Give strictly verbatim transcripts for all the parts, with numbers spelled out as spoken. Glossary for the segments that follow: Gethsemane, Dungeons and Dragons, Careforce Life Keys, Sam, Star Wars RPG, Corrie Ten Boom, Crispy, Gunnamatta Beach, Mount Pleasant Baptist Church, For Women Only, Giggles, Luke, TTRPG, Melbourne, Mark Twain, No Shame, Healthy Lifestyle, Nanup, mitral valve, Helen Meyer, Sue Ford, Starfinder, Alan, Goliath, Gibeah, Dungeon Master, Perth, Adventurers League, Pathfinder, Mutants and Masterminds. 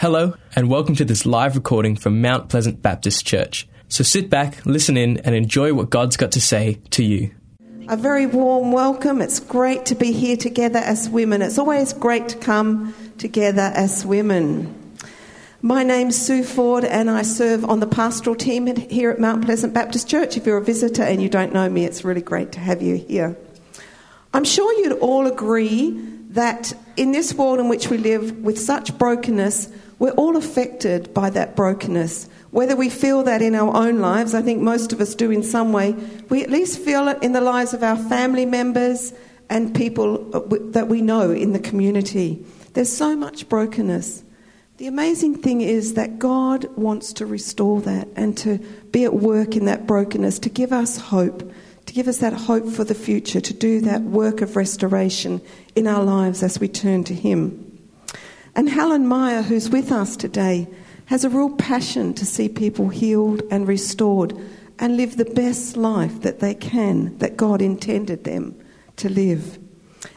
Hello, and welcome to this live recording from Mount Pleasant Baptist Church. So sit back, listen in, and enjoy what God's got to say to you. A very warm welcome. It's great to be here together as women. It's always great to come together as women. My name's Sue Ford, and I serve on the pastoral team here at Mount Pleasant Baptist Church. If you're a visitor and you don't know me, it's really great to have you here. I'm sure you'd all agree that in this world in which we live, with such brokenness, we're all affected by that brokenness. Whether we feel that in our own lives, I think most of us do in some way, we at least feel it in the lives of our family members and people that we know in the community. There's so much brokenness. The amazing thing is that God wants to restore that and to be at work in that brokenness, to give us hope, to give us that hope for the future, to do that work of restoration in our lives as we turn to Him. And Helen Meyer, who's with us today, has a real passion to see people healed and restored and live the best life that they can, that God intended them to live.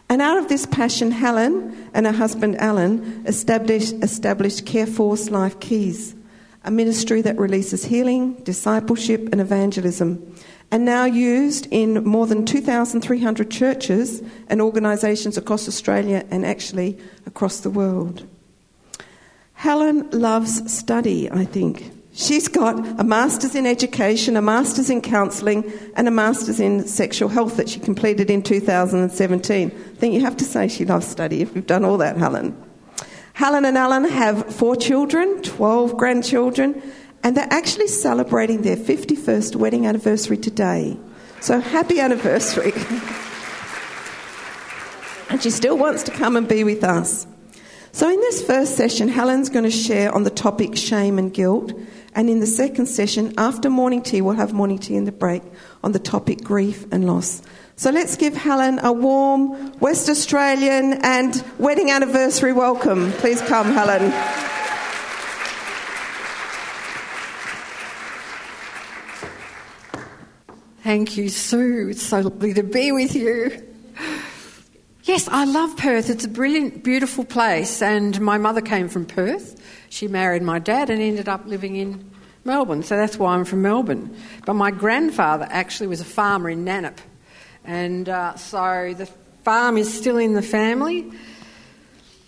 And out of this passion, Helen and her husband Alan established, established Careforce Life Keys, a ministry that releases healing, discipleship and evangelism, and now used in more than two thousand three hundred churches and organisations across Australia and actually across the world. Helen loves study, I think. She's got a master's in education, a master's in counselling and a master's in sexual health that she completed in two thousand seventeen. I think you have to say she loves study if we've done all that, Helen. Helen and Alan have four children, twelve grandchildren, and they're actually celebrating their fifty-first wedding anniversary today. So happy anniversary. And she still wants to come and be with us. So in this first session, Helen's going to share on the topic shame and guilt. And in the second session, after morning tea, we'll have morning tea in the break on the topic grief and loss. So let's give Helen a warm West Australian and wedding anniversary welcome. Please come, Helen. Thank you, Sue. It's so lovely to be with you. Yes, I love Perth. It's a brilliant, beautiful place. And my mother came from Perth. She married my dad and ended up living in Melbourne. So that's why I'm from Melbourne. But my grandfather actually was a farmer in Nanup. And uh, so the farm is still in the family.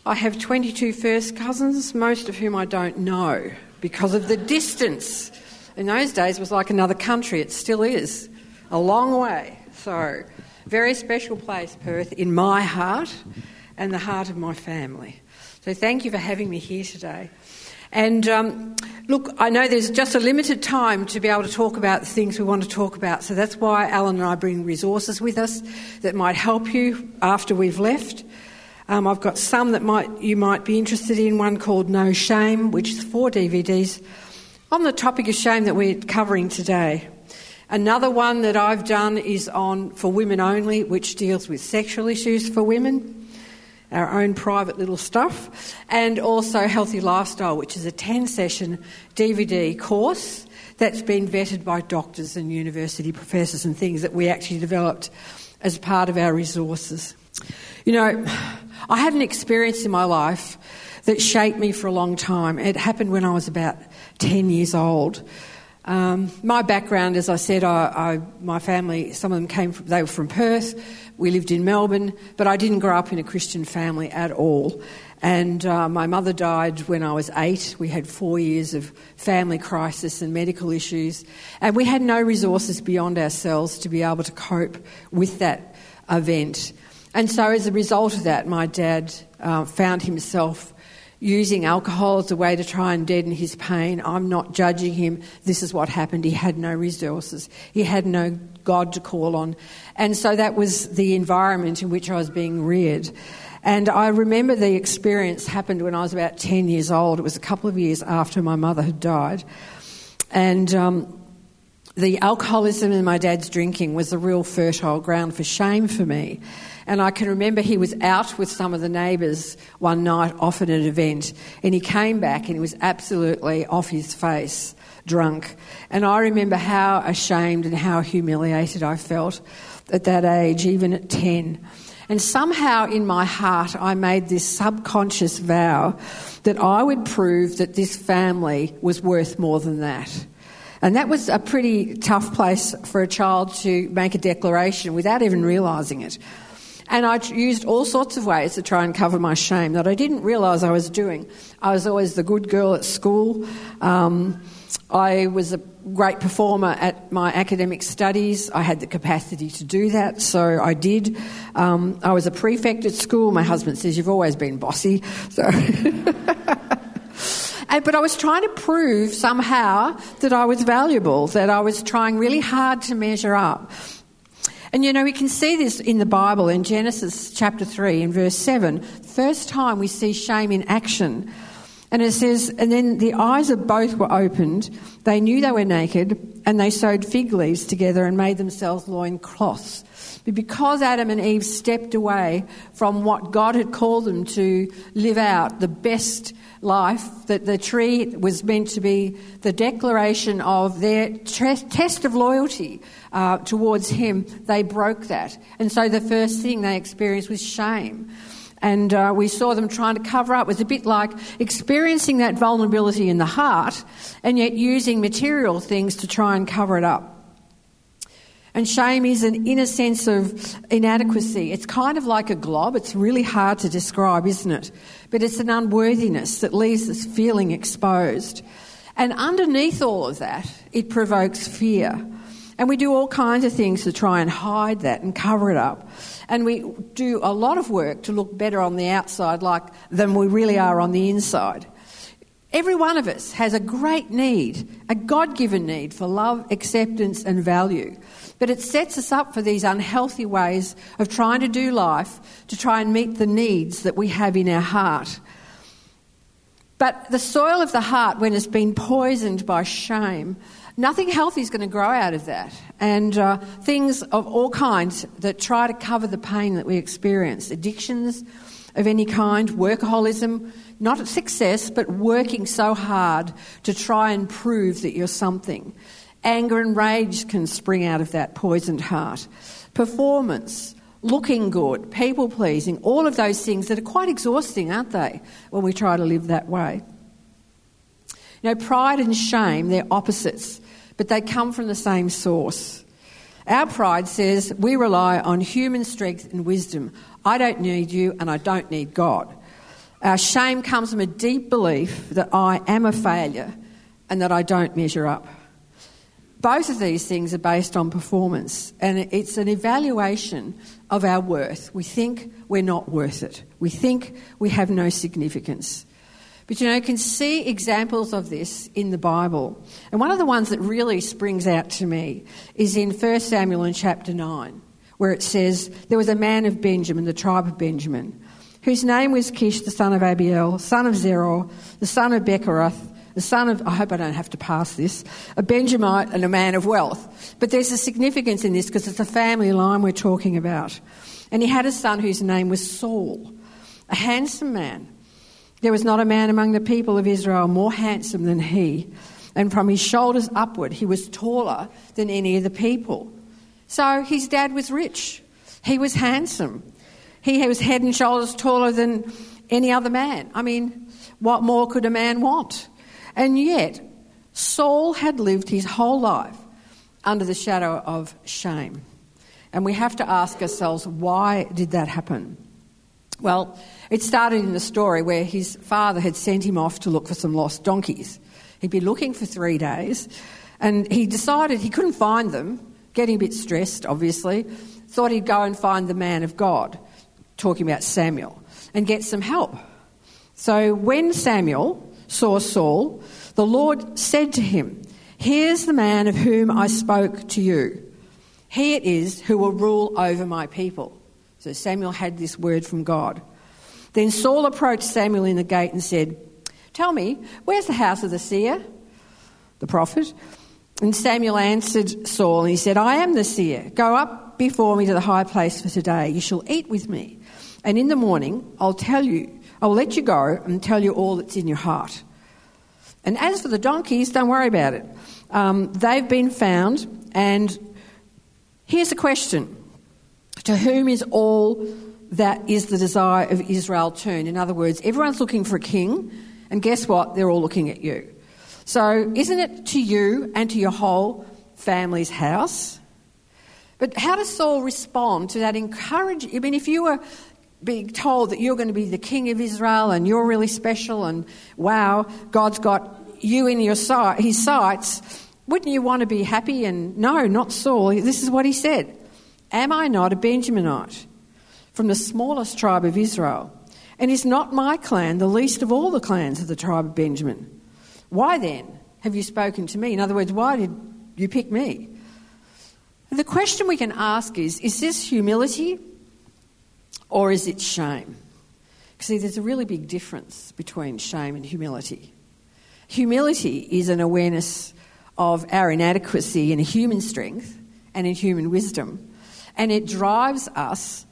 I have twenty-two first cousins, most of whom I don't know because of the distance. In those days, it was like another country. It still is. A long way. So, very special place, Perth, in my heart and the heart of my family. So thank you for having me here today. And um, look, I know there's just a limited time to be able to talk about the things we want to talk about. So that's why Alan and I bring resources with us that might help you after we've left. Um, I've got some that might you might be interested in, one called No Shame, which is four D V Ds on the topic of shame that we're covering today. Another one that I've done is on For Women Only, which deals with sexual issues for women, our own private little stuff, and also Healthy Lifestyle, which is a ten-session D V D course that's been vetted by doctors and university professors and things that we actually developed as part of our resources. You know, I had an experience in my life that shaped me for a long time. It happened when I was about ten years old. Um, my background, as I said, I, I, my family, some of them came from, they were from Perth, we lived in Melbourne, but I didn't grow up in a Christian family at all. And uh, my mother died when I was eight. We had four years of family crisis and medical issues, and we had no resources beyond ourselves to be able to cope with that event. And so as a result of that, my dad uh, found himself using alcohol as a way to try and deaden his pain. I'm not judging him. This is what happened. He had no resources. He had no God to call on. And so that was the environment in which I was being reared. And I remember the experience happened when I was about ten years old. It was a couple of years after my mother had died. And um, the alcoholism and my dad's drinking was a real fertile ground for shame for me. And I can remember he was out with some of the neighbours one night off at an event, and he came back and he was absolutely off his face, drunk. And I remember how ashamed and how humiliated I felt at that age, even at ten. And somehow in my heart I made this subconscious vow that I would prove that this family was worth more than that. And that was a pretty tough place for a child to make a declaration without even realising it. And I used all sorts of ways to try and cover my shame that I didn't realise I was doing. I was always the good girl at school. Um, I was a great performer at my academic studies. I had the capacity to do that, so I did. Um, I was a prefect at school. My husband says, "You've always been bossy." So, and, but I was trying to prove somehow that I was valuable, that I was trying really hard to measure up. And, you know, we can see this in the Bible in Genesis chapter three and verse seven. First time we see shame in action. And it says, "And then the eyes of both were opened. They knew they were naked, and they sewed fig leaves together and made themselves loincloths." But because Adam and Eve stepped away from what God had called them to live out, the best life, that the tree was meant to be the declaration of their t- test of loyalty uh, towards him, they broke that. And so the first thing they experienced was shame. And uh, we saw them trying to cover up. It was a bit like experiencing that vulnerability in the heart and yet using material things to try and cover it up. And shame is an inner sense of inadequacy. It's kind of like a glob. It's really hard to describe, isn't it? But it's an unworthiness that leaves us feeling exposed. And underneath all of that, it provokes fear. And we do all kinds of things to try and hide that and cover it up. And we do a lot of work to look better on the outside like than we really are on the inside. Every one of us has a great need, a God-given need for love, acceptance and value. But it sets us up for these unhealthy ways of trying to do life to try and meet the needs that we have in our heart. But the soil of the heart, when it's been poisoned by shame, nothing healthy is going to grow out of that. And uh, things of all kinds that try to cover the pain that we experience, addictions of any kind, workaholism, not success, but working so hard to try and prove that you're something. Anger and rage can spring out of that poisoned heart. Performance, looking good, people-pleasing, all of those things that are quite exhausting, aren't they, when we try to live that way. You know, pride and shame, they're opposites, but they come from the same source. Our pride says we rely on human strength and wisdom. I don't need you and I don't need God. Our shame comes from a deep belief that I am a failure and that I don't measure up. Both of these things are based on performance, and it's an evaluation of our worth. We think we're not worth it. We think we have no significance. But, you know, you can see examples of this in the Bible. And one of the ones that really springs out to me is in First Samuel in chapter nine, where it says, "There was a man of Benjamin, the tribe of Benjamin, whose name was Kish, the son of Abiel, son of Zeror, the son of Becheroth, the son of," I hope I don't have to pass this, "a Benjamite and a man of wealth." But there's a significance in this because it's a family line we're talking about. "And he had a son whose name was Saul, a handsome man. There was not a man among the people of Israel more handsome than he, and from his shoulders upward he was taller than any of the people." So his dad was rich. He was handsome. He was head and shoulders taller than any other man. I mean, what more could a man want? And yet, Saul had lived his whole life under the shadow of shame. And we have to ask ourselves, why did that happen? Well, it started in the story where his father had sent him off to look for some lost donkeys. He'd been looking for three days and he decided he couldn't find them, getting a bit stressed, obviously, thought he'd go and find the man of God, talking about Samuel, and get some help. So when Samuel saw Saul, the Lord said to him, "Here's the man of whom I spoke to you. He it is who will rule over my people." So Samuel had this word from God. "Then Saul approached Samuel in the gate and said, 'Tell me, where's the house of the seer?'" The prophet. "And Samuel answered Saul and he said, 'I am the seer. Go up before me to the high place for today. You shall eat with me. And in the morning I'll tell you, I'll let you go and tell you all that's in your heart. And as for the donkeys, don't worry about it. Um, they've been found. And here's a question. To whom is all that is the desire of Israel turned. In other words, everyone's looking for a king, and guess what? They're all looking at you. So isn't it to you and to your whole family's house? But how does Saul respond to that encourage? I mean, if you were being told that you're going to be the king of Israel and you're really special and, wow, God's got you in your sight, his sights, wouldn't you want to be happy? And no, not Saul. This is what he said. Am I not a Benjaminite from the smallest tribe of Israel? And is not my clan the least of all the clans of the tribe of Benjamin? Why then have you spoken to me? In other words, why did you pick me? The question we can ask is, is this humility or is it shame? See, there's a really big difference between shame and humility. Humility is an awareness of our inadequacy in human strength and in human wisdom, and it drives us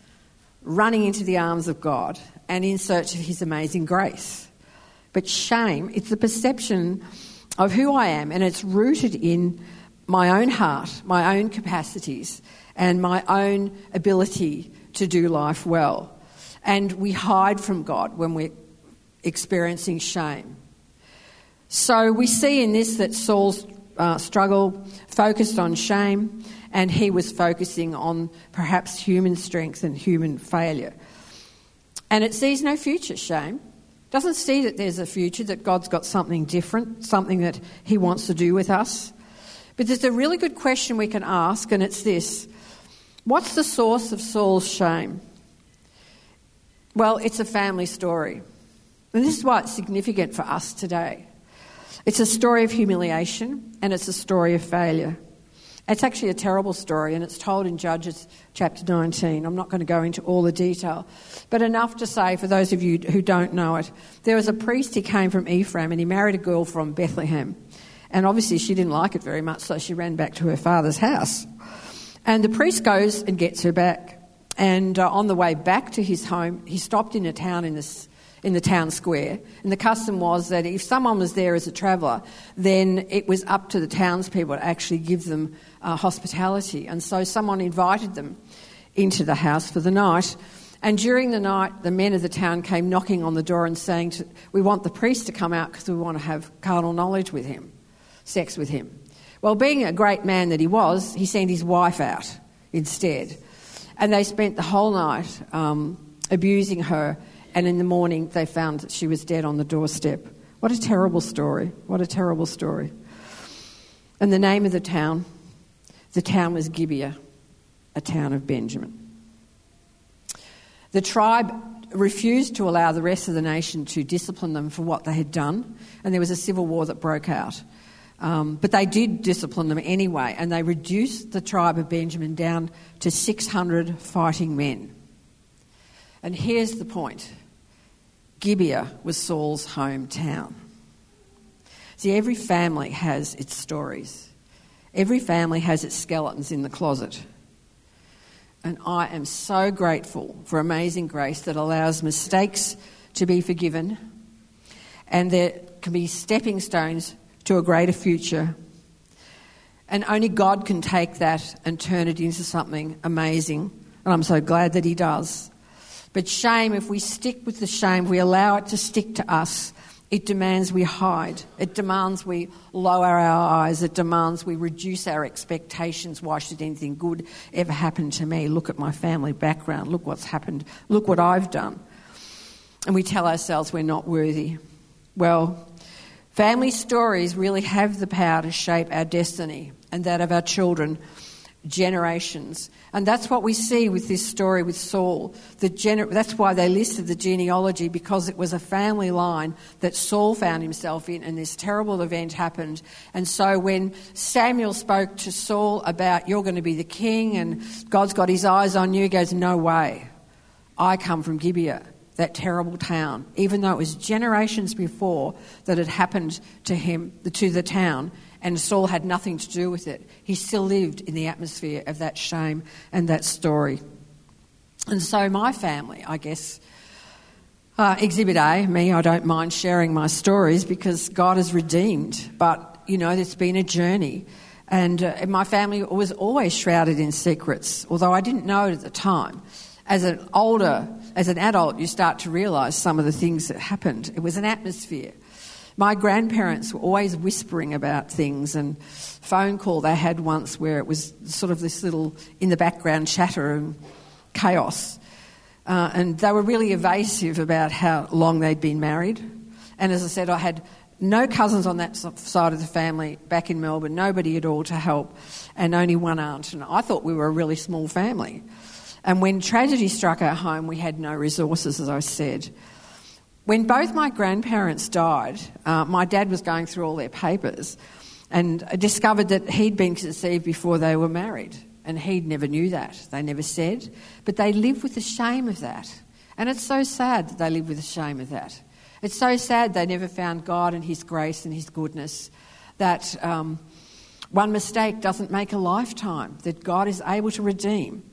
running into the arms of God and in search of his amazing grace. But shame, it's the perception of who I am, and it's rooted in my own heart, my own capacities, and my own ability to do life well. And we hide from God when we're experiencing shame. So we see in this that Saul's uh, struggle focused on shame, and he was focusing on perhaps human strength and human failure. And it sees no future, shame. Doesn't see that there's a future, that God's got something different, something that he wants to do with us. But there's a really good question we can ask, and it's this. What's the source of Saul's shame? Well, it's a family story. And this is why it's significant for us today. It's a story of humiliation, and it's a story of failure. It's actually a terrible story, and it's told in Judges chapter nineteen. I'm not going to go into all the detail, but enough to say, for those of you who don't know it, there was a priest who came from Ephraim, and he married a girl from Bethlehem. And obviously she didn't like it very much, so she ran back to her father's house. And the priest goes and gets her back. And uh, on the way back to his home, he stopped in a town in this, in the town square. And the custom was that if someone was there as a traveller, then it was up to the townspeople to actually give them uh, hospitality. And so someone invited them into the house for the night. And during the night, the men of the town came knocking on the door and saying, to, we want the priest to come out because we want to have carnal knowledge with him. Sex with him. Well, being a great man that he was, he sent his wife out instead. And they spent the whole night um, abusing her, and in the morning they found that she was dead on the doorstep. What a terrible story. What a terrible story. And the name of the town, the town was Gibeah, a town of Benjamin. The tribe refused to allow the rest of the nation to discipline them for what they had done, and there was a civil war that broke out. Um, but they did discipline them anyway, and they reduced the tribe of Benjamin down to six hundred fighting men. And here's the point. Gibeah was Saul's hometown. See, every family has its stories. Every family has its skeletons in the closet. And I am so grateful for amazing grace that allows mistakes to be forgiven, and there can be stepping stones to a greater future. And only God can take that and turn it into something amazing. And I'm so glad that he does. But shame, if we stick with the shame, we allow it to stick to us, it demands we hide. It demands we lower our eyes. It demands we reduce our expectations. Why should anything good ever happen to me? Look at my family background. Look what's happened. Look what I've done. And we tell ourselves we're not worthy. Well, family stories really have the power to shape our destiny and that of our children, generations. And that's what we see with this story with Saul. The gener- that's why they listed the genealogy, because it was a family line that Saul found himself in, and this terrible event happened. And so when Samuel spoke to Saul about, you're going to be the king and God's got his eyes on you, he goes, no way. I come from Gibeah, that terrible town, even though it was generations before that had happened to him, to the town, and Saul had nothing to do with it. He still lived in the atmosphere of that shame and that story. And so my family, I guess, uh, Exhibit A, me, I don't mind sharing my stories because God has redeemed. But, you know, there's been a journey. And uh, my family was always shrouded in secrets, although I didn't know it at the time. as an older, as an adult, you start to realise some of the things that happened. It was an atmosphere. My grandparents were always whispering about things, and phone call they had once where it was sort of this little in the background chatter and chaos. Uh, and they were really evasive about how long they'd been married. And as I said, I had no cousins on that side of the family back in Melbourne, nobody at all to help, and only one aunt. And I thought we were a really small family. And when tragedy struck our home, we had no resources, as I said. When both my grandparents died, uh, my dad was going through all their papers and discovered that he'd been conceived before they were married, and he never knew that. They never said. But they live with the shame of that. And it's so sad that they live with the shame of that. It's so sad they never found God and his grace and his goodness, that um, one mistake doesn't make a lifetime, that God is able to redeem.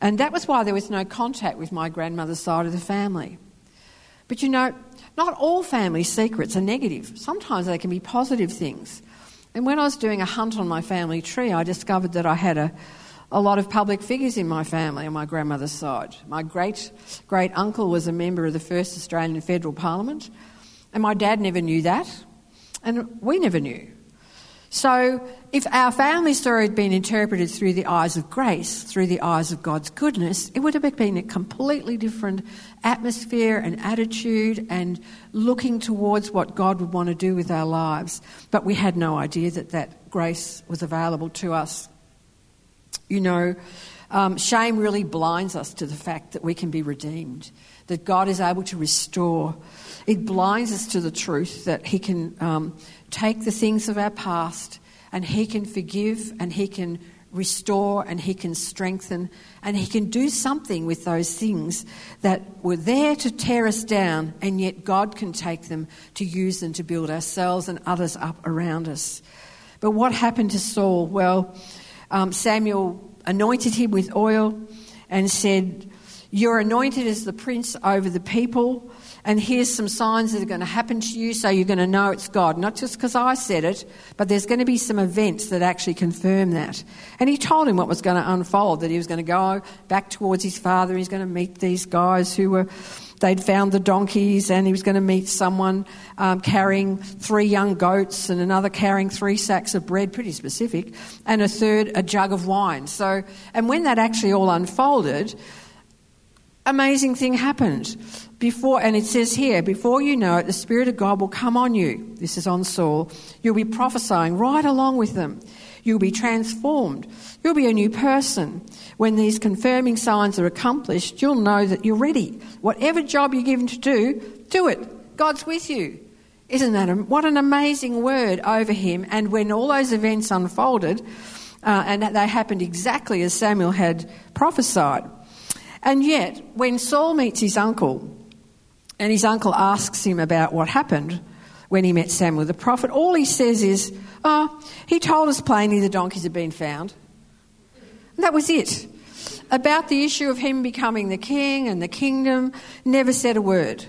And that was why there was no contact with my grandmother's side of the family. But you know, not all family secrets are negative. Sometimes they can be positive things. And when I was doing a hunt on my family tree, I discovered that I had a, a lot of public figures in my family on my grandmother's side. My great-great-uncle was a member of the first Australian Federal Parliament, and my dad never knew that, and we never knew. So if our family story had been interpreted through the eyes of grace, through the eyes of God's goodness, it would have been a completely different atmosphere and attitude and looking towards what God would want to do with our lives. But we had no idea that that grace was available to us. You know, um, shame really blinds us to the fact that we can be redeemed, that God is able to restore. It blinds us to the truth that he can um, take the things of our past, and he can forgive, and he can restore, and he can strengthen, and he can do something with those things that were there to tear us down, and yet God can take them to use them to build ourselves and others up around us. But what happened to Saul? Well, um, Samuel anointed him with oil and said, "You're anointed as the prince over the people, and here's some signs that are going to happen to you so you're going to know it's God. Not just because I said it, but there's going to be some events that actually confirm that." And he told him what was going to unfold, that he was going to go back towards his father, he's going to meet these guys who were, they'd found the donkeys, and he was going to meet someone um, carrying three young goats and another carrying three sacks of bread, pretty specific, and a third, a jug of wine. So, and when that actually all unfolded, amazing thing happened. Before, and it says here, before you know it, the Spirit of God will come on you. This is on Saul. You'll be prophesying right along with them. You'll be transformed. You'll be a new person. When these confirming signs are accomplished, you'll know that you're ready. Whatever job you're given to do, do it. God's with you. Isn't that a, what an amazing word over him? And when all those events unfolded, uh, and they happened exactly as Samuel had prophesied. And yet, when Saul meets his uncle, and his uncle asks him about what happened when he met Samuel the prophet, all he says is, "Oh, he told us plainly the donkeys had been found." And that was it. About the issue of him becoming the king and the kingdom, never said a word.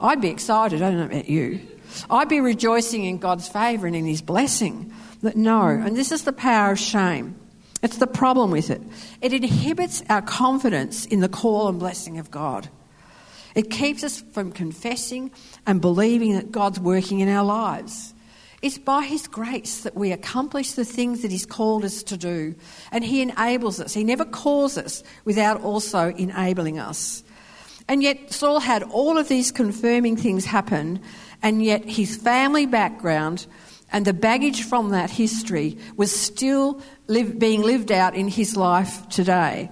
I'd be excited, I don't know about you. I'd be rejoicing in God's favour and in his blessing. But no, and this is the power of shame. It's the problem with it. It inhibits our confidence in the call and blessing of God. It keeps us from confessing and believing that God's working in our lives. It's by his grace that we accomplish the things that he's called us to do, and he enables us. He never calls us without also enabling us. And yet Saul had all of these confirming things happen, and yet his family background and the baggage from that history was still live, being lived out in his life today.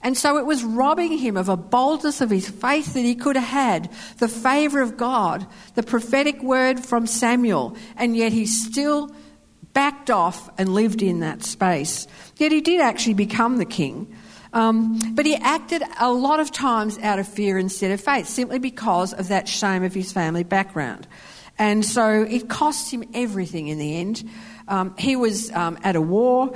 And so it was robbing him of a boldness of his faith that he could have had, the favour of God, the prophetic word from Samuel, and yet he still backed off and lived in that space. Yet he did actually become the king, um, but he acted a lot of times out of fear instead of faith, simply because of that shame of his family background. And so it cost him everything in the end. Um, he was um, at a war,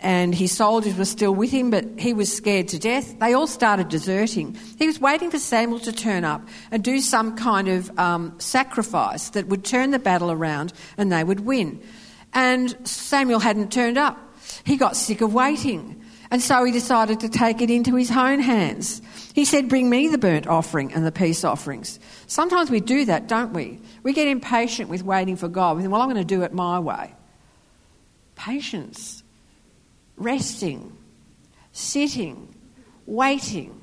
and his soldiers were still with him, but he was scared to death. They all started deserting. He was waiting for Samuel to turn up and do some kind of um, sacrifice that would turn the battle around and they would win. And Samuel hadn't turned up. He got sick of waiting. And so he decided to take it into his own hands. He said, bring me the burnt offering and the peace offerings. Sometimes we do that, don't we? We get impatient with waiting for God. We think, well, I'm going to do it my way. Patience, resting, sitting, waiting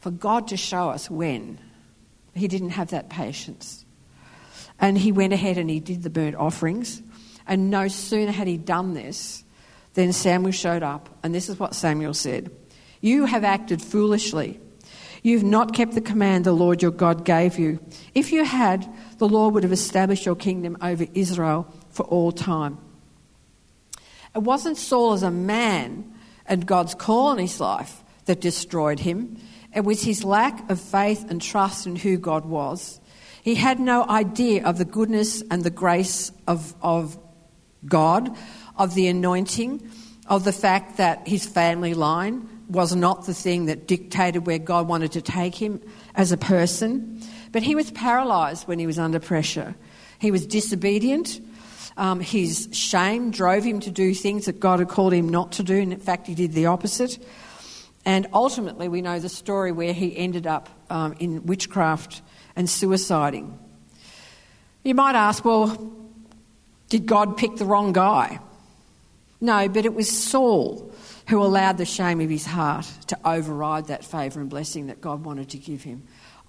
for God to show us when. He didn't have that patience. And he went ahead and he did the burnt offerings. And no sooner had he done this, then Samuel showed up. And this is what Samuel said. You have acted foolishly. You've not kept the command the Lord your God gave you. If you had, the Lord would have established your kingdom over Israel for all time. It wasn't Saul as a man and God's call on his life that destroyed him. It was his lack of faith and trust in who God was. He had no idea of the goodness and the grace of, of God, of the anointing, of the fact that his family line was not the thing that dictated where God wanted to take him as a person. But he was paralysed when he was under pressure. He was disobedient. Um, his shame drove him to do things that God had called him not to do. And in fact, he did the opposite. And ultimately, we know the story where he ended up um, in witchcraft and suiciding. You might ask, well, did God pick the wrong guy? No, but it was Saul who allowed the shame of his heart to override that favour and blessing that God wanted to give him.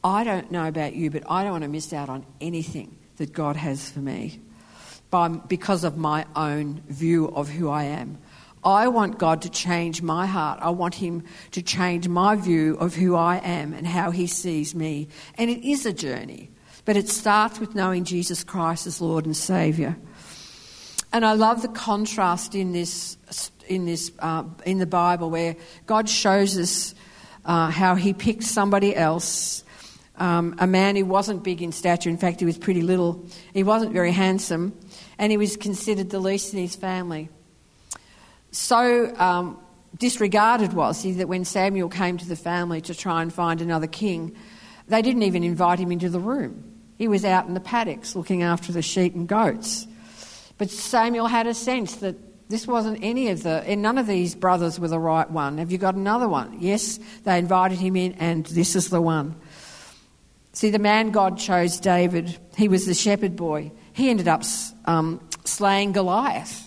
I don't know about you, but I don't want to miss out on anything that God has for me by, because of my own view of who I am. I want God to change my heart. I want him to change my view of who I am and how he sees me. And it is a journey, but it starts with knowing Jesus Christ as Lord and Saviour. And I love the contrast in this, in this, uh, in the Bible, where God shows us uh, how he picked somebody else, um, a man who wasn't big in stature. In fact, he was pretty little. He wasn't very handsome, and he was considered the least in his family. So um, disregarded was he that when Samuel came to the family to try and find another king, they didn't even invite him into the room. He was out in the paddocks looking after the sheep and goats. But Samuel had a sense that this wasn't any of the, and none of these brothers were the right one. Have you got another one? Yes, they invited him in, and this is the one. See, the man God chose, David, he was the shepherd boy. He ended up um, slaying Goliath.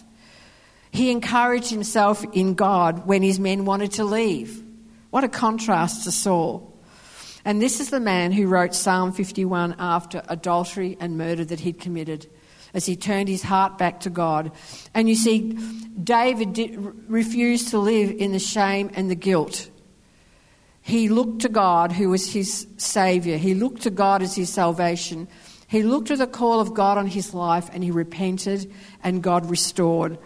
He encouraged himself in God when his men wanted to leave. What a contrast to Saul. And this is the man who wrote Psalm fifty-one after adultery and murder that he'd committed, as he turned his heart back to God. And you see, David did, refused to live in the shame and the guilt. He looked to God, who was his saviour. He looked to God as his salvation. He looked to the call of God on his life, and he repented, and God restored.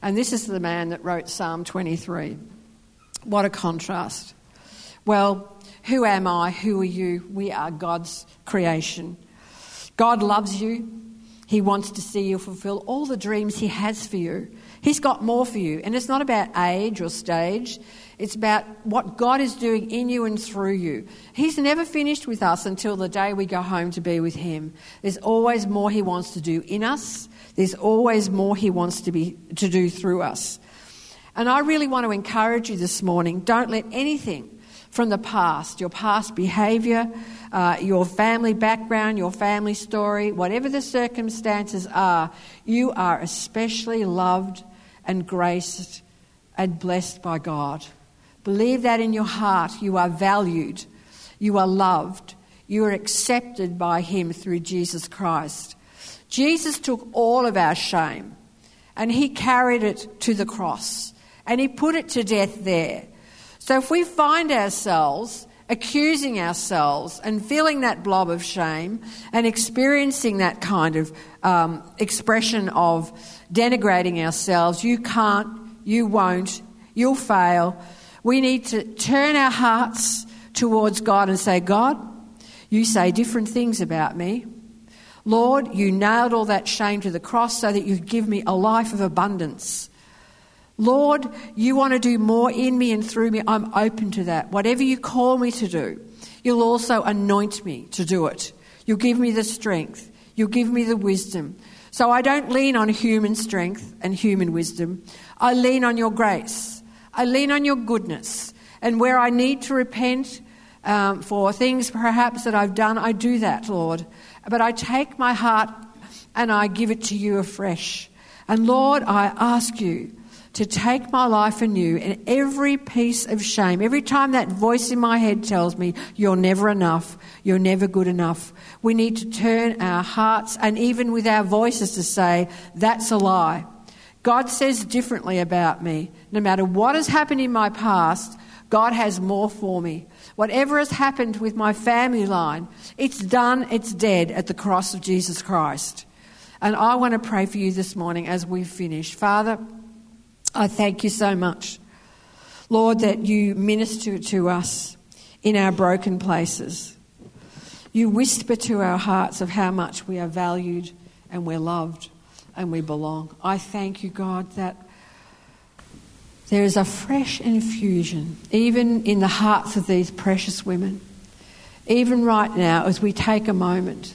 And this is the man that wrote Psalm twenty-three. What a contrast. Well, who am I? Who are you? We are God's creation. God loves you. He wants to see you fulfill all the dreams he has for you. He's got more for you. And it's not about age or stage. It's about what God is doing in you and through you. He's never finished with us until the day we go home to be with him. There's always more he wants to do in us. There's always more he wants to be to do through us. And I really want to encourage you this morning, don't let anything from the past, your past behaviour, uh, your family background, your family story, whatever the circumstances are, you are especially loved and graced and blessed by God. Believe that in your heart. You are valued. You are loved. You are accepted by him through Jesus Christ. Jesus took all of our shame and he carried it to the cross and he put it to death there. So if we find ourselves accusing ourselves and feeling that blob of shame and experiencing that kind of um, expression of denigrating ourselves, you can't, you won't, you'll fail, we need to turn our hearts towards God and say, God, you say different things about me. Lord, you nailed all that shame to the cross so that you give me a life of abundance. Lord, you want to do more in me and through me. I'm open to that. Whatever you call me to do, you'll also anoint me to do it. You'll give me the strength. You'll give me the wisdom. So I don't lean on human strength and human wisdom. I lean on your grace. I lean on your goodness. And where I need to repent um, for things perhaps that I've done, I do that, Lord. But I take my heart and I give it to you afresh. And Lord, I ask you to take my life anew and every piece of shame, every time that voice in my head tells me, you're never enough, you're never good enough. We need to turn our hearts and even with our voices to say, that's a lie. God says differently about me. No matter what has happened in my past, God has more for me. Whatever has happened with my family line, it's done, it's dead at the cross of Jesus Christ. And I want to pray for you this morning as we finish. Father, I thank you so much, Lord, that you minister to us in our broken places. You whisper to our hearts of how much we are valued and we're loved and we belong. I thank you, God, that there is a fresh infusion, even in the hearts of these precious women, even right now as we take a moment,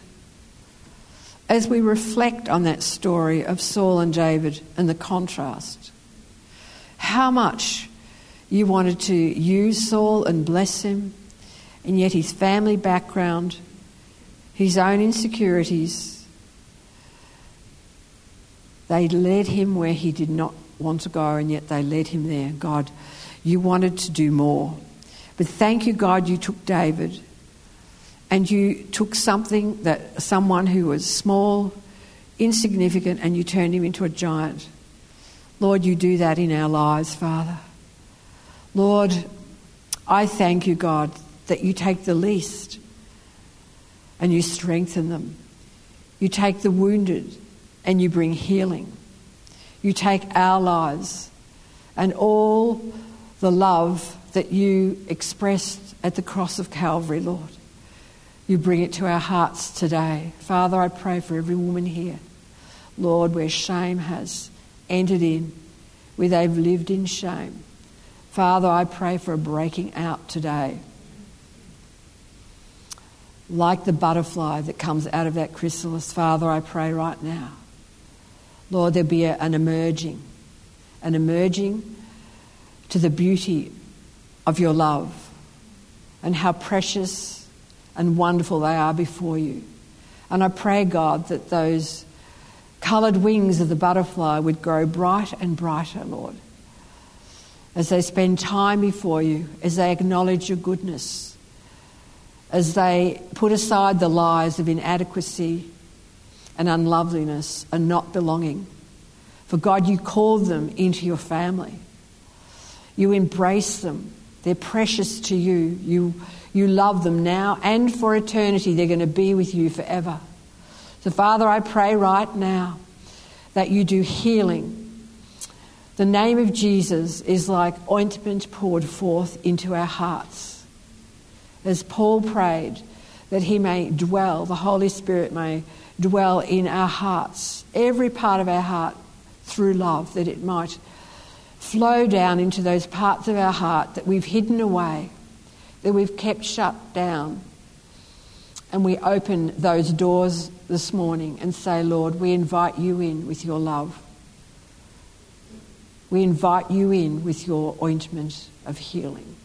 as we reflect on that story of Saul and David and the contrast, how much you wanted to use Saul and bless him, and yet his family background, his own insecurities, they led him where he did not want to go, and yet they led him there. God, you wanted to do more. But thank you, God, you took David and you took something that someone who was small, insignificant, and you turned him into a giant. Lord, you do that in our lives, Father. Lord, I thank you, God, that you take the least and you strengthen them. You take the wounded and you bring healing. You take our lives and all the love that you expressed at the cross of Calvary, Lord. You bring it to our hearts today. Father, I pray for every woman here, Lord, where shame has entered in, where they've lived in shame. Father, I pray for a breaking out today. Like the butterfly that comes out of that chrysalis, Father, I pray right now, Lord, there'll be a, an emerging, an emerging to the beauty of your love and how precious and wonderful they are before you. And I pray, God, that those coloured wings of the butterfly would grow bright and brighter, Lord, as they spend time before you, as they acknowledge your goodness, as they put aside the lies of inadequacy and unloveliness and not belonging. For God, you called them into your family. You embrace them. They're precious to you. You you love them now and for eternity. They're going to be with you forever. So Father, I pray right now that you do healing. The name of Jesus is like ointment poured forth into our hearts. As Paul prayed, that he may dwell, the Holy Spirit may dwell in our hearts, every part of our heart, through love, that it might flow down into those parts of our heart that we've hidden away, that we've kept shut down. And we open those doors this morning and say, Lord, we invite you in with your love. We invite you in with your ointment of healing.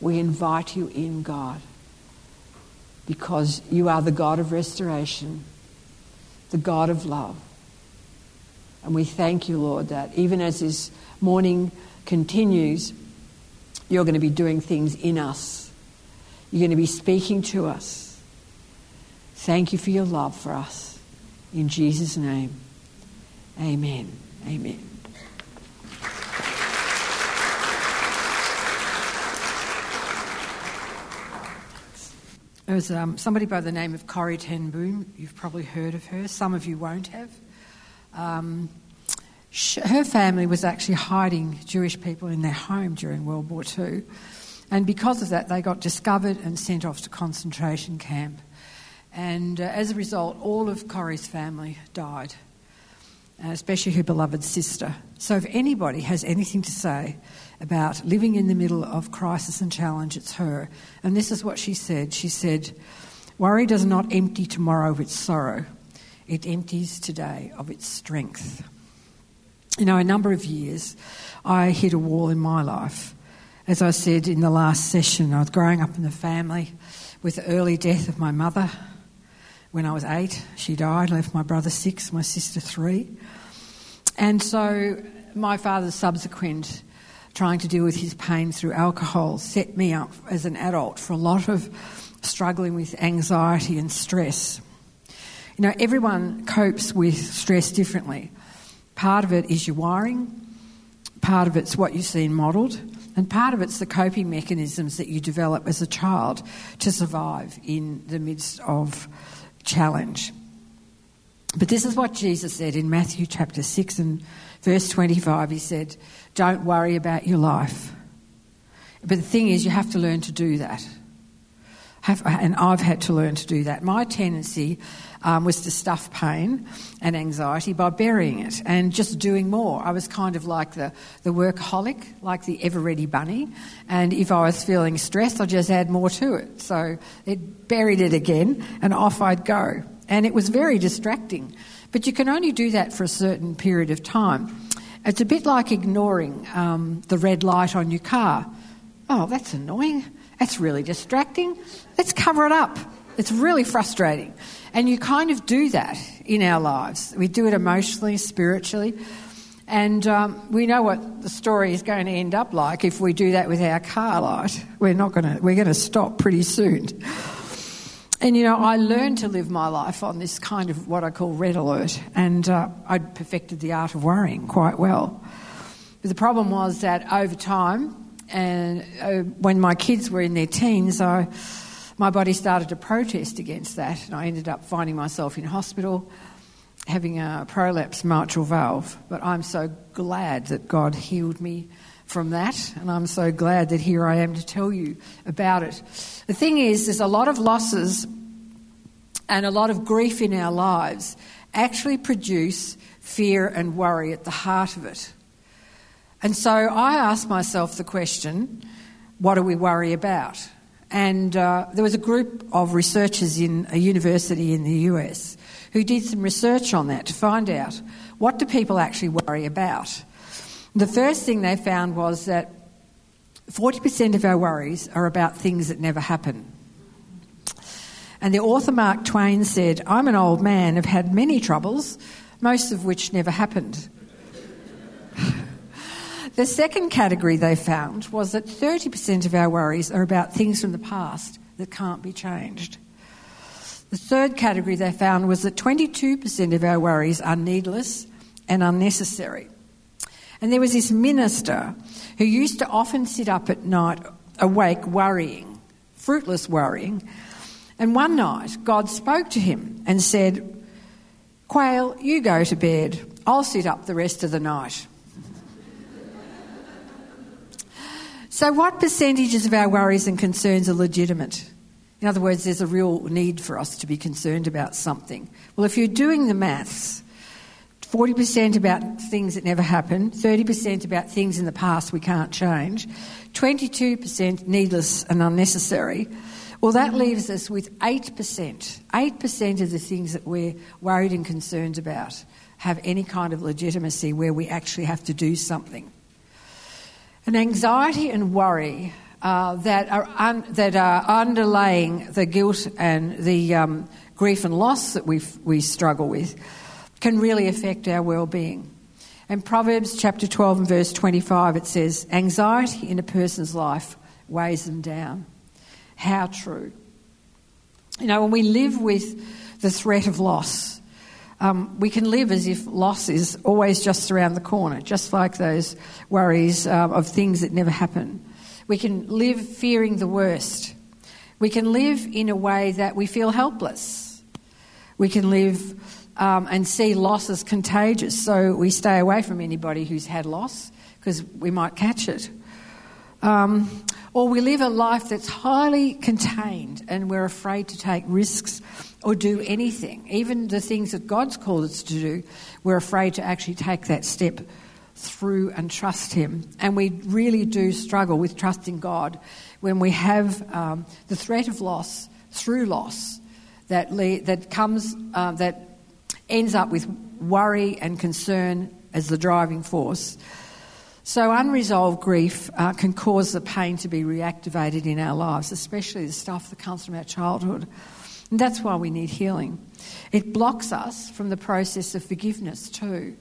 We invite you in, God, because you are the God of restoration, the God of love. And we thank you, Lord, that even as this morning continues, you're going to be doing things in us. You're going to be speaking to us. Thank you for your love for us. In Jesus' name, amen. Amen. There was um, somebody by the name of Corrie Ten Boom. You've probably heard of her. Some of you won't have. Um, she, her family was actually hiding Jewish people in their home during World War Two. And because of that, they got discovered and sent off to concentration camp. And uh, as a result, all of Corrie's family died, especially her beloved sister. So if anybody has anything to say about living in the middle of crisis and challenge, it's her. And this is what she said. She said, worry does not empty tomorrow of its sorrow. It empties today of its strength. you know, a number of years, I hit a wall in my life. As I said in the last session, I was growing up in the family with the early death of my mother. When I was eight, she died, left my brother six, my sister three. And so my father's subsequent trying to deal with his pain through alcohol set me up as an adult for a lot of struggling with anxiety and stress. You know, everyone copes with stress differently. Part of it is your wiring, part of it's what you've seen modelled, and part of it's the coping mechanisms that you develop as a child to survive in the midst of challenge. But this is what Jesus said in Matthew chapter six and verse twenty-five. He said, don't worry about your life. But the thing is, you have to learn to do that. Have, and I've had to learn to do that. My tendency um, was to stuff pain and anxiety by burying it and just doing more. I was kind of like the, the workaholic, like the ever-ready bunny, and if I was feeling stressed, I'd just add more to it. So it buried it again and off I'd go. And it was very distracting. But you can only do that for a certain period of time. It's a bit like ignoring um, the red light on your car. Oh, that's annoying. That's really distracting. Let's cover it up. It's really frustrating. And you kind of do that in our lives. We do it emotionally, spiritually. And um, we know what the story is going to end up like if we do that with our car light. We're not going to, we're going to stop pretty soon. And, you know, I learned to live my life on this kind of what I call red alert. And uh, I'd perfected the art of worrying quite well. But the problem was that over time, and uh, when my kids were in their teens, I, my body started to protest against that, and I ended up finding myself in hospital having a prolapsed mitral valve. But I'm so glad that God healed me from that, and I'm so glad that here I am to tell you about it. The thing is, there's a lot of losses and a lot of grief in our lives actually produce fear and worry at the heart of it. And so I asked myself the question, what do we worry about? And uh, there was a group of researchers in a university in the U S who did some research on that to find out, what do people actually worry about? The first thing they found was that forty percent of our worries are about things that never happen. And the author Mark Twain said, I'm an old man, have had many troubles, most of which never happened. The second category they found was that thirty percent of our worries are about things from the past that can't be changed. The third category they found was that twenty-two percent of our worries are needless and unnecessary. And there was this minister who used to often sit up at night awake worrying, fruitless worrying. And one night God spoke to him and said, Quail, you go to bed. I'll sit up the rest of the night. So what percentages of our worries and concerns are legitimate? In other words, there's a real need for us to be concerned about something. Well, if you're doing the maths, forty percent about things that never happen, thirty percent about things in the past we can't change, twenty-two percent needless and unnecessary, well, that leaves us with eight percent. eight percent of the things that we're worried and concerned about have any kind of legitimacy where we actually have to do something. And anxiety and worry uh, that are un- that are underlaying the guilt and the um, grief and loss that we we struggle with can really affect our well-being. In Proverbs chapter twelve and verse twenty-five, it says, anxiety in a person's life weighs them down. How true. You know, when we live with the threat of loss, Um, we can live as if loss is always just around the corner, just like those worries uh, of things that never happen. We can live fearing the worst. We can live in a way that we feel helpless. We can live um, and see loss as contagious, so we stay away from anybody who's had loss because we might catch it. Um, or we live a life that's highly contained and we're afraid to take risks or do anything. Even the things that God's called us to do, we're afraid to actually take that step through and trust Him. And we really do struggle with trusting God when we have um, the threat of loss through loss that le- that comes uh, that ends up with worry and concern as the driving force. So unresolved grief uh, can cause the pain to be reactivated in our lives, especially the stuff that comes from our childhood. And that's why we need healing. It blocks us from the process of forgiveness too.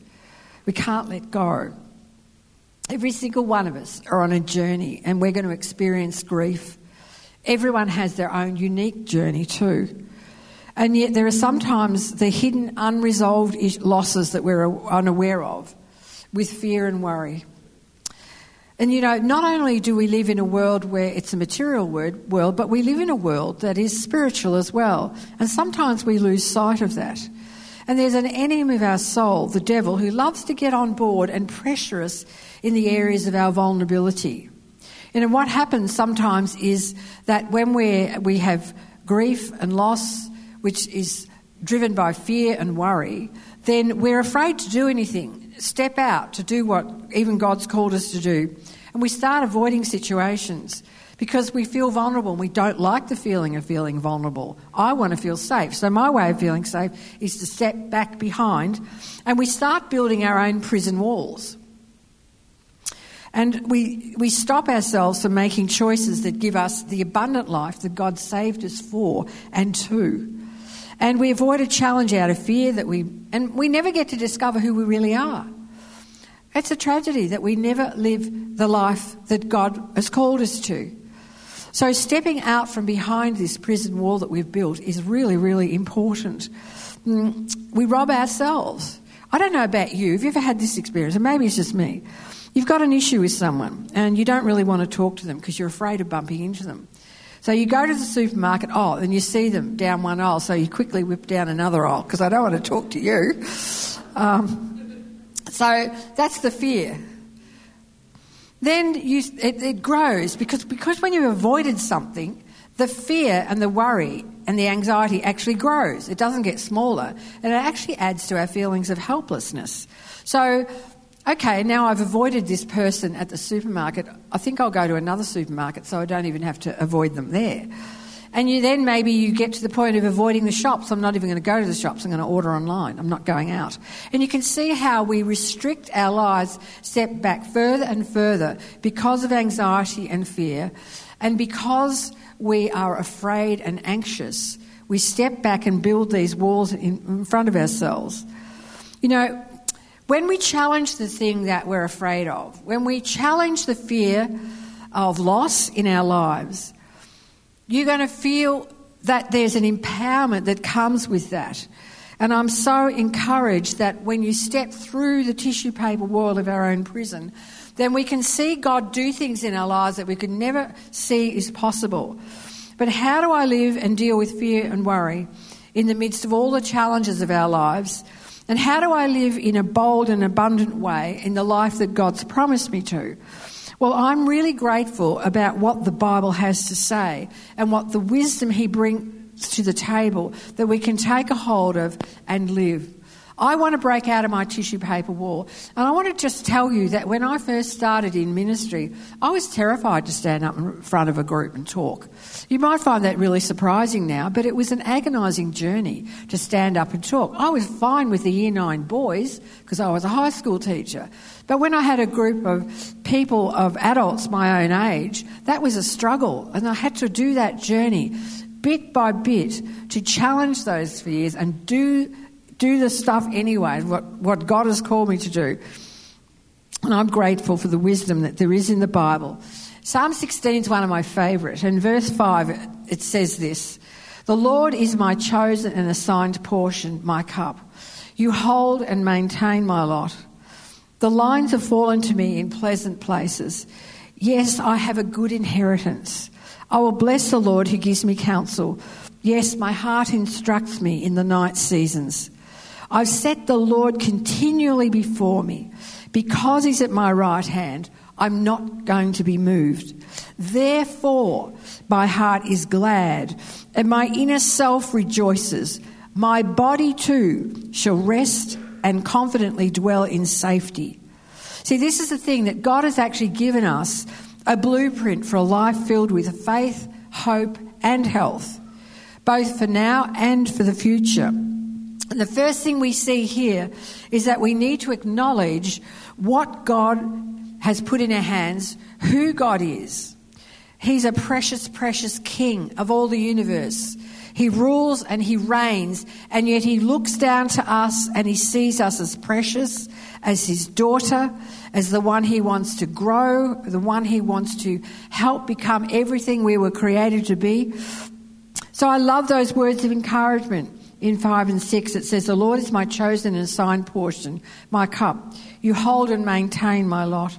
We can't let go. Every single one of us are on a journey and we're going to experience grief. Everyone has their own unique journey too. And yet there are sometimes the hidden unresolved is- losses that we're unaware of with fear and worry. And, you know, not only do we live in a world where it's a material word, world, but we live in a world that is spiritual as well. And sometimes we lose sight of that. And there's an enemy of our soul, the devil, who loves to get on board and pressure us in the areas of our vulnerability. And what happens sometimes is that when we're, we have grief and loss, which is driven by fear and worry, then we're afraid to do anything, step out to do what even God's called us to do. And we start avoiding situations because we feel vulnerable and we don't like the feeling of feeling vulnerable. I want to feel safe. So my way of feeling safe is to step back behind, and we start building our own prison walls. And we, we stop ourselves from making choices that give us the abundant life that God saved us for and to. And we avoid a challenge out of fear that we... And we never get to discover who we really are. It's a tragedy that we never live the life that God has called us to. So stepping out from behind this prison wall that we've built is really, really important. We rob ourselves. I don't know about you. Have you ever had this experience? And maybe it's just me. You've got an issue with someone and you don't really want to talk to them because you're afraid of bumping into them. So you go to the supermarket aisle and you see them down one aisle, so you quickly whip down another aisle because I don't want to talk to you. Um, so that's the fear. Then you, it, it grows because, because when you've avoided something, the fear and the worry and the anxiety actually grows. It doesn't get smaller, and it actually adds to our feelings of helplessness. So... okay, now I've avoided this person at the supermarket. I think I'll go to another supermarket so I don't even have to avoid them there. And you then maybe you get to the point of avoiding the shops. I'm not even going to go to the shops. I'm going to order online. I'm not going out. And you can see how we restrict our lives, step back further and further because of anxiety and fear. And because we are afraid and anxious, we step back and build these walls in, in front of ourselves. You know... when we challenge the thing that we're afraid of, when we challenge the fear of loss in our lives, you're going to feel that there's an empowerment that comes with that. And I'm so encouraged that when you step through the tissue paper wall of our own prison, then we can see God do things in our lives that we could never see is possible. But how do I live and deal with fear and worry in the midst of all the challenges of our lives? And how do I live in a bold and abundant way in the life that God's promised me to? Well, I'm really grateful about what the Bible has to say and what the wisdom he brings to the table that we can take a hold of and live. I want to break out of my tissue paper wall. And I want to just tell you that when I first started in ministry, I was terrified to stand up in front of a group and talk. You might find that really surprising now, but it was an agonising journey to stand up and talk. I was fine with the year nine boys because I was a high school teacher. But when I had a group of people, of adults my own age, that was a struggle. And I had to do that journey bit by bit to challenge those fears and do... do the stuff anyway, what, what God has called me to do. And I'm grateful for the wisdom that there is in the Bible. Psalm sixteen is one of my favourite, and verse five, it says this: "The Lord is my chosen and assigned portion, my cup. You hold and maintain my lot. The lines have fallen to me in pleasant places. Yes, I have a good inheritance. I will bless the Lord who gives me counsel. Yes, my heart instructs me in the night seasons. I've set the Lord continually before me. Because he's at my right hand, I'm not going to be moved. Therefore, my heart is glad and my inner self rejoices. My body too shall rest and confidently dwell in safety." See, this is the thing that God has actually given us a blueprint for a life filled with faith, hope and health, both for now and for the future. And the first thing we see here is that we need to acknowledge what God has put in our hands, who God is. He's a precious, precious King of all the universe. He rules and he reigns, and yet he looks down to us and he sees us as precious, as his daughter, as the one he wants to grow, the one he wants to help become everything we were created to be. So I love those words of encouragement. In five and six, it says, "The Lord is my chosen and assigned portion, my cup. You hold and maintain my lot.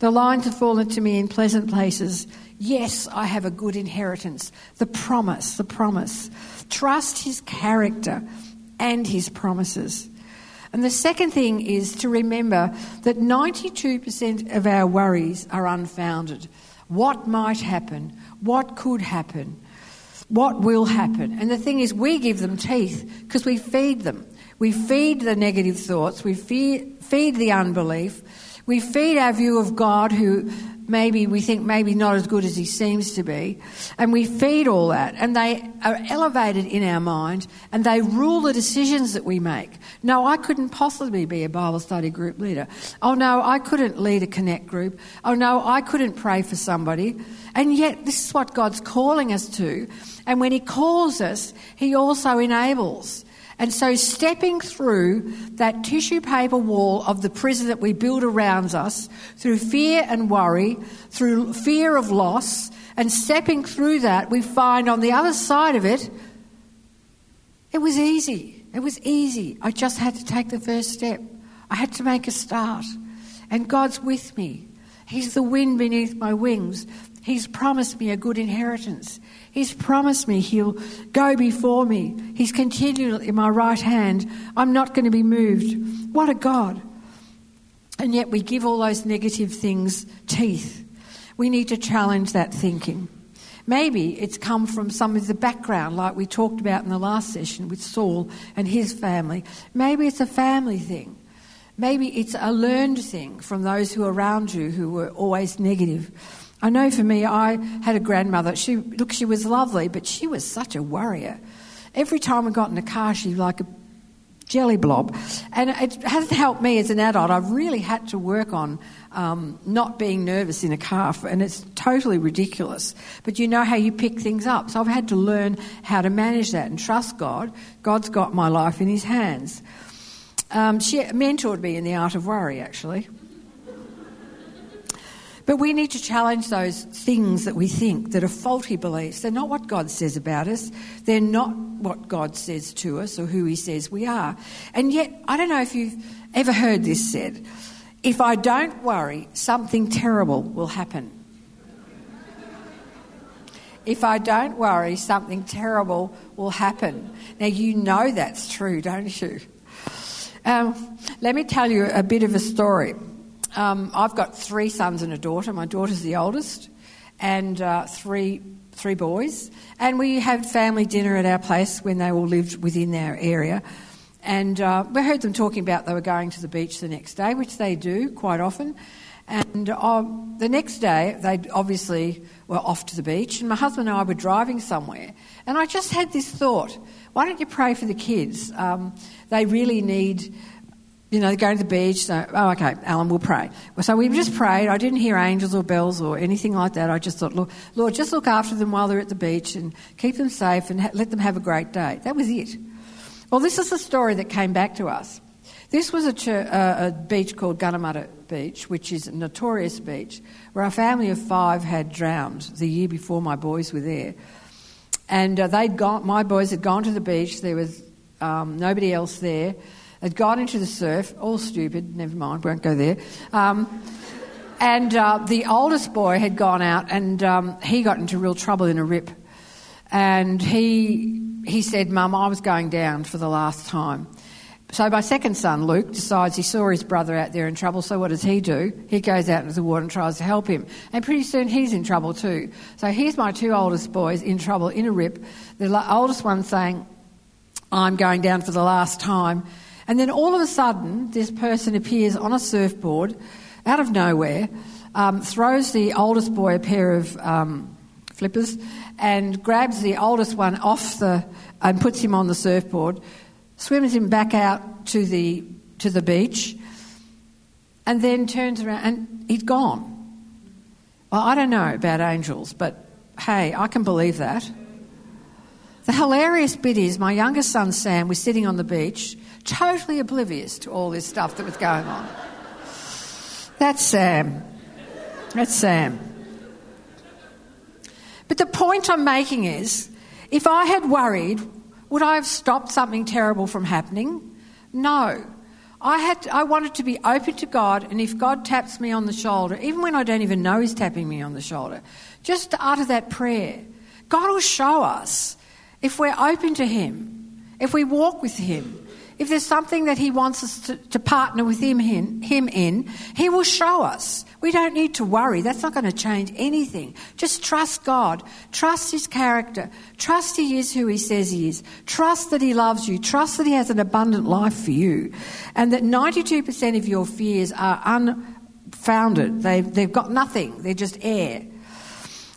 The lines have fallen to me in pleasant places. Yes, I have a good inheritance." The promise, the promise. Trust his character and his promises. And the second thing is to remember that ninety-two percent of our worries are unfounded. What might happen? What could happen? What will happen? And the thing is, we give them teeth because we feed them. We feed the negative thoughts. We feed, feed the unbelief. We feed our view of God, who maybe we think maybe not as good as he seems to be, and we feed all that, and they are elevated in our mind, and they rule the decisions that we make. No, I couldn't possibly be a Bible study group leader. Oh, no, I couldn't lead a connect group. Oh, no, I couldn't pray for somebody. And yet this is what God's calling us to, and when he calls us, he also enables. And so stepping through that tissue paper wall of the prison that we build around us, through fear and worry, through fear of loss, and stepping through that, we find on the other side of it, it was easy. It was easy. I just had to take the first step. I had to make a start. And God's with me. He's the wind beneath my wings. He's promised me a good inheritance. He's promised me he'll go before me. He's continually in my right hand. I'm not going to be moved. What a God. And yet we give all those negative things teeth. We need to challenge that thinking. Maybe it's come from some of the background, like we talked about in the last session with Saul and his family. Maybe it's a family thing. Maybe it's a learned thing from those who are around you who were always negative. I know for me, I had a grandmother. She look, she was lovely, but she was such a worrier. Every time I got in a car, she was like a jelly blob. And it hasn't helped me as an adult. I've really had to work on um, not being nervous in a car, for, and it's totally ridiculous. But you know how you pick things up. So I've had to learn how to manage that and trust God. God's got my life in his hands. Um, she mentored me in the art of worry, actually. But we need to challenge those things that we think that are faulty beliefs. They're not what God says about us. They're not what God says to us or who he says we are. And yet, I don't know if you've ever heard this said, if I don't worry, something terrible will happen. If I don't worry, something terrible will happen. Now, you know that's true, don't you? Um, let me tell you a bit of a story. Um, I've got three sons and a daughter. My daughter's the oldest, and uh, three three boys. And we had family dinner at our place when they all lived within our area. And uh, we heard them talking about they were going to the beach the next day, which they do quite often. And uh, the next day, they obviously were off to the beach. And my husband and I were driving somewhere. And I just had this thought, why don't you pray for the kids? Um, they really need... You know, going to the beach, so, oh, okay, Alan, we'll pray. So we just prayed. I didn't hear angels or bells or anything like that. I just thought, Lord, Lord, just look after them while they're at the beach and keep them safe and ha- let them have a great day. That was it. Well, this is the story that came back to us. This was a, ch- uh, a beach called Gunnamatta Beach, which is a notorious beach, where a family of five had drowned the year before my boys were there. And uh, they'd gone, my boys had gone to the beach. There was um, nobody else there. Had gone into the surf, all stupid, never mind, won't go there. Um, and uh, the oldest boy had gone out and um, he got into real trouble in a rip. And he he said, Mum, I was going down for the last time. So my second son, Luke, decides he saw his brother out there in trouble, so what does he do? He goes out into the water and tries to help him. And pretty soon he's in trouble too. So here's my two oldest boys in trouble in a rip. The oldest one saying, I'm going down for the last time. And then all of a sudden, this person appears on a surfboard out of nowhere, um, throws the oldest boy a pair of um, flippers and grabs the oldest one off the and puts him on the surfboard, swims him back out to the to the beach, and then turns around and he's gone. Well, I don't know about angels, but hey, I can believe that. The hilarious bit is my youngest son, Sam, was sitting on the beach, totally oblivious to all this stuff that was going on. That's Sam. That's Sam. But the point I'm making is, if I had worried, would I have stopped something terrible from happening? No. I had. I wanted to be open to God, and if God taps me on the shoulder, even when I don't even know he's tapping me on the shoulder, just to utter that prayer. God will show us if we're open to him, if we walk with him, if there's something that he wants us to, to partner with him in, him in, he will show us. We don't need to worry. That's not going to change anything. Just trust God. Trust his character. Trust he is who he says he is. Trust that he loves you. Trust that he has an abundant life for you, and that ninety-two percent of your fears are unfounded. They've, they've got nothing. They're just air.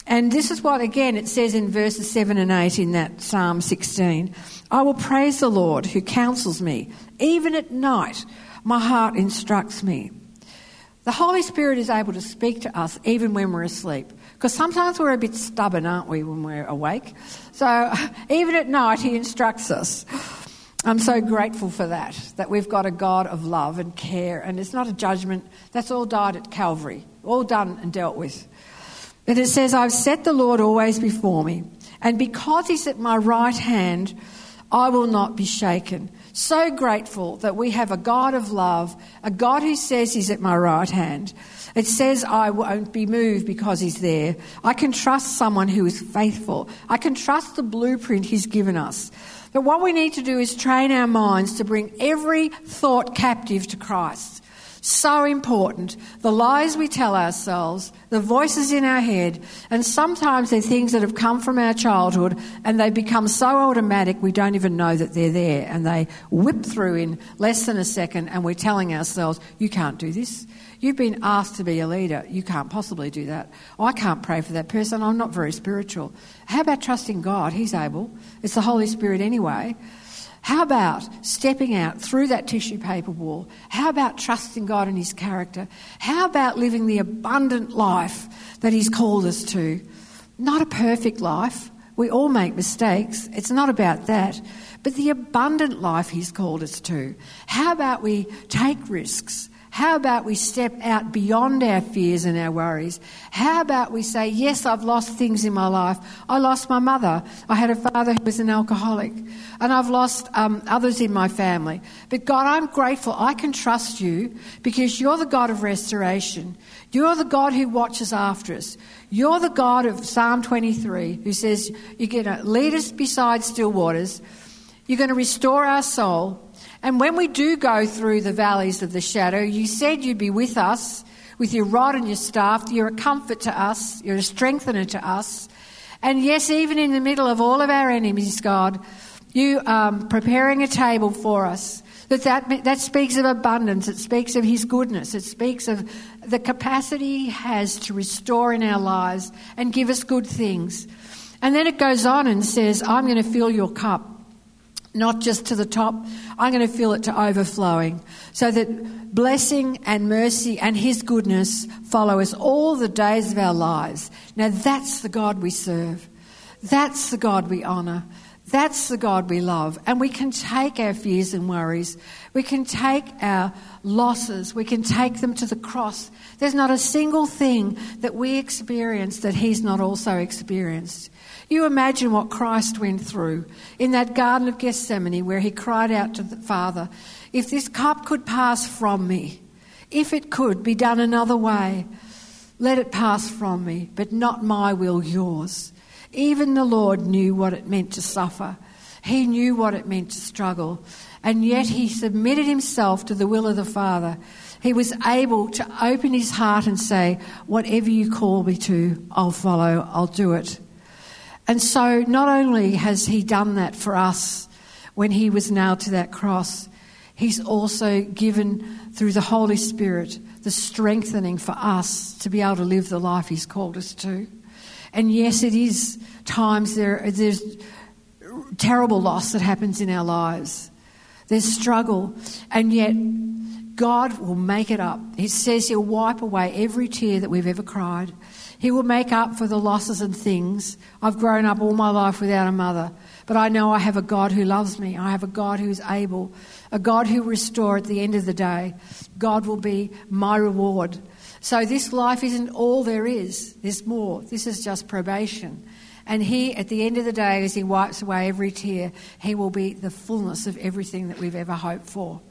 And this is what, again, it says in verses seven and eight in that Psalm sixteen. I will praise the Lord who counsels me. Even at night, my heart instructs me. The Holy Spirit is able to speak to us even when we're asleep, because sometimes we're a bit stubborn, aren't we, when we're awake? So even at night, he instructs us. I'm so grateful for that, that we've got a God of love and care, and it's not a judgment. That's all died at Calvary, all done and dealt with. But it says, I've set the Lord always before me, and because he's at my right hand, I will not be shaken. So grateful that we have a God of love, a God who says he's at my right hand. It says I won't be moved because he's there. I can trust someone who is faithful. I can trust the blueprint he's given us. But what we need to do is train our minds to bring every thought captive to Christ. So important. The lies we tell ourselves, the voices in our head, and sometimes they're things that have come from our childhood, and they become so automatic we don't even know that they're there, and they whip through in less than a second, and we're telling ourselves, you can't do this. You've been asked to be a leader. You can't possibly do that. I can't pray for that person. I'm not very spiritual. How about trusting God? He's able. It's the Holy Spirit anyway. How about stepping out through that tissue paper wall? How about trusting God and his character? How about living the abundant life that he's called us to? Not a perfect life. We all make mistakes. It's not about that. But the abundant life he's called us to. How about we take risks? How about we step out beyond our fears and our worries? How about we say, yes, I've lost things in my life. I lost my mother. I had a father who was an alcoholic. And I've lost um, others in my family. But God, I'm grateful. I can trust you because you're the God of restoration. You're the God who watches after us. You're the God of Psalm twenty-three who says, you're going to lead us beside still waters. You're going to restore our soul. And when we do go through the valleys of the shadow, you said you'd be with us, with your rod and your staff. You're a comfort to us. You're a strengthener to us. And yes, even in the middle of all of our enemies, God, you are um, preparing a table for us. That, that that speaks of abundance. It speaks of his goodness. It speaks of the capacity he has to restore in our lives and give us good things. And then it goes on and says, I'm going to fill your cup. Not just to the top, I'm going to fill it to overflowing, so that blessing and mercy and his goodness follow us all the days of our lives. Now that's the God we serve. That's the God we honour. That's the God we love. And we can take our fears and worries. We can take our losses. We can take them to the cross. There's not a single thing that we experience that he's not also experienced. You imagine what Christ went through in that Garden of Gethsemane, where he cried out to the Father, if this cup could pass from me, if it could be done another way, let it pass from me, but not my will, yours. Even the Lord knew what it meant to suffer. He knew what it meant to struggle. And yet he submitted himself to the will of the Father. He was able to open his heart and say, whatever you call me to, I'll follow, I'll do it. And so not only has he done that for us when he was nailed to that cross, he's also given through the Holy Spirit the strengthening for us to be able to live the life he's called us to. And yes, it is times there, there's terrible loss that happens in our lives. There's struggle, and yet God will make it up. He says he'll wipe away every tear that we've ever cried. He will make up for the losses and things. I've grown up all my life without a mother, but I know I have a God who loves me. I have a God who is able, a God who will restore at the end of the day. God will be my reward. So this life isn't all there is. There's more. This is just probation. And he, at the end of the day, as he wipes away every tear, he will be the fullness of everything that we've ever hoped for.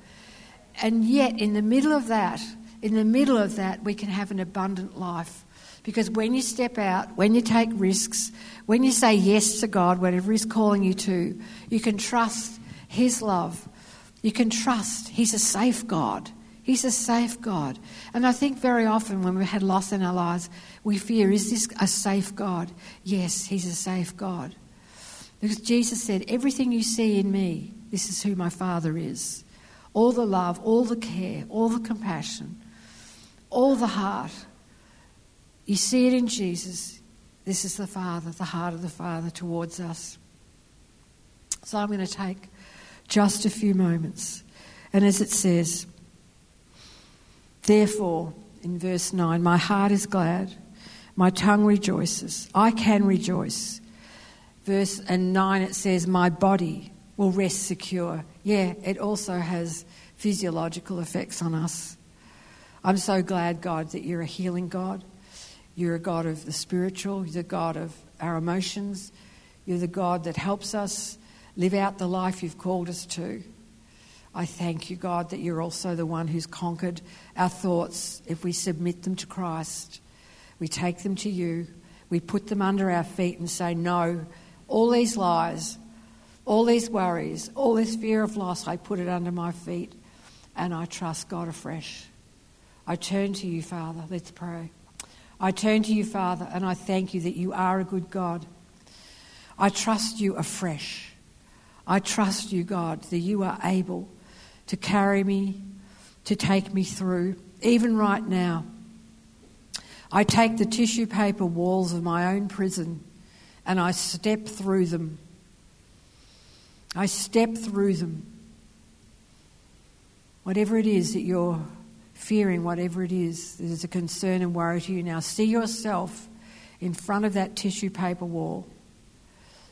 And yet, in the middle of that, in the middle of that, we can have an abundant life. Because when you step out, when you take risks, when you say yes to God, whatever he's calling you to, you can trust his love. You can trust he's a safe God. He's a safe God. And I think very often when we've had loss in our lives, we fear, is this a safe God? Yes, he's a safe God. Because Jesus said, everything you see in me, this is who my Father is. All the love, all the care, all the compassion, all the heart. You see it in Jesus. This is the Father, the heart of the Father towards us. So I'm going to take just a few moments. And as it says, therefore, in verse nine, my heart is glad, my tongue rejoices, I can rejoice. Verse and nine, it says, my body will rest secure. Yeah, it also has physiological effects on us. I'm so glad, God, that you're a healing God. You're a God of the spiritual. You're the God of our emotions. You're the God that helps us live out the life you've called us to. I thank you, God, that you're also the one who's conquered our thoughts. If we submit them to Christ, we take them to you, we put them under our feet and say, no, all these lies, all these worries, all this fear of loss, I put it under my feet and I trust God afresh. I turn to you, Father. Let's pray. I turn to you, Father, and I thank you that you are a good God. I trust you afresh. I trust you, God, that you are able to carry me, to take me through, even right now. I take the tissue paper walls of my own prison and I step through them. I step through them. Whatever it is that you're fearing, whatever it is that is a concern and worry to you now, see yourself in front of that tissue paper wall.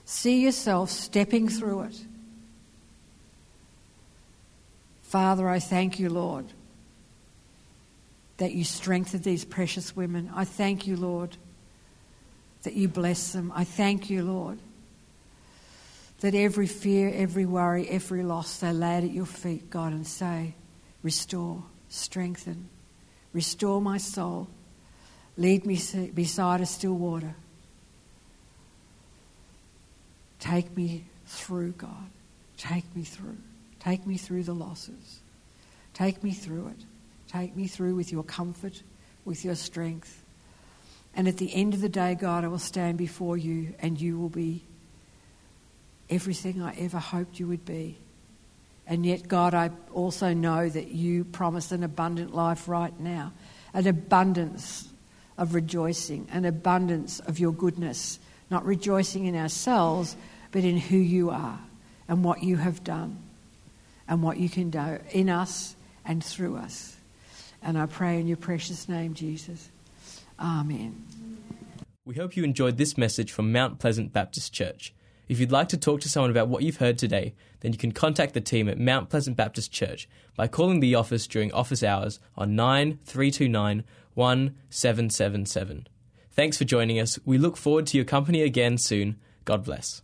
See yourself stepping through it. Father, I thank you, Lord, that you strengthened these precious women. I thank you, Lord, that you bless them. I thank you, Lord, that every fear, every worry, every loss, they lay it at your feet, God, and say, restore, strengthen, restore my soul, lead me beside a still water. Take me through, God. Take me through. Take me through the losses. Take me through it. Take me through with your comfort, with your strength. And at the end of the day, God, I will stand before you and you will be everything I ever hoped you would be. And yet, God, I also know that you promise an abundant life right now, an abundance of rejoicing, an abundance of your goodness, not rejoicing in ourselves, but in who you are and what you have done. And what you can do in us and through us. And I pray in your precious name, Jesus. Amen. We hope you enjoyed this message from Mount Pleasant Baptist Church. If you'd like to talk to someone about what you've heard today, then you can contact the team at Mount Pleasant Baptist Church by calling the office during office hours on nine three two nine, one seven seven seven. Thanks for joining us. We look forward to your company again soon. God bless.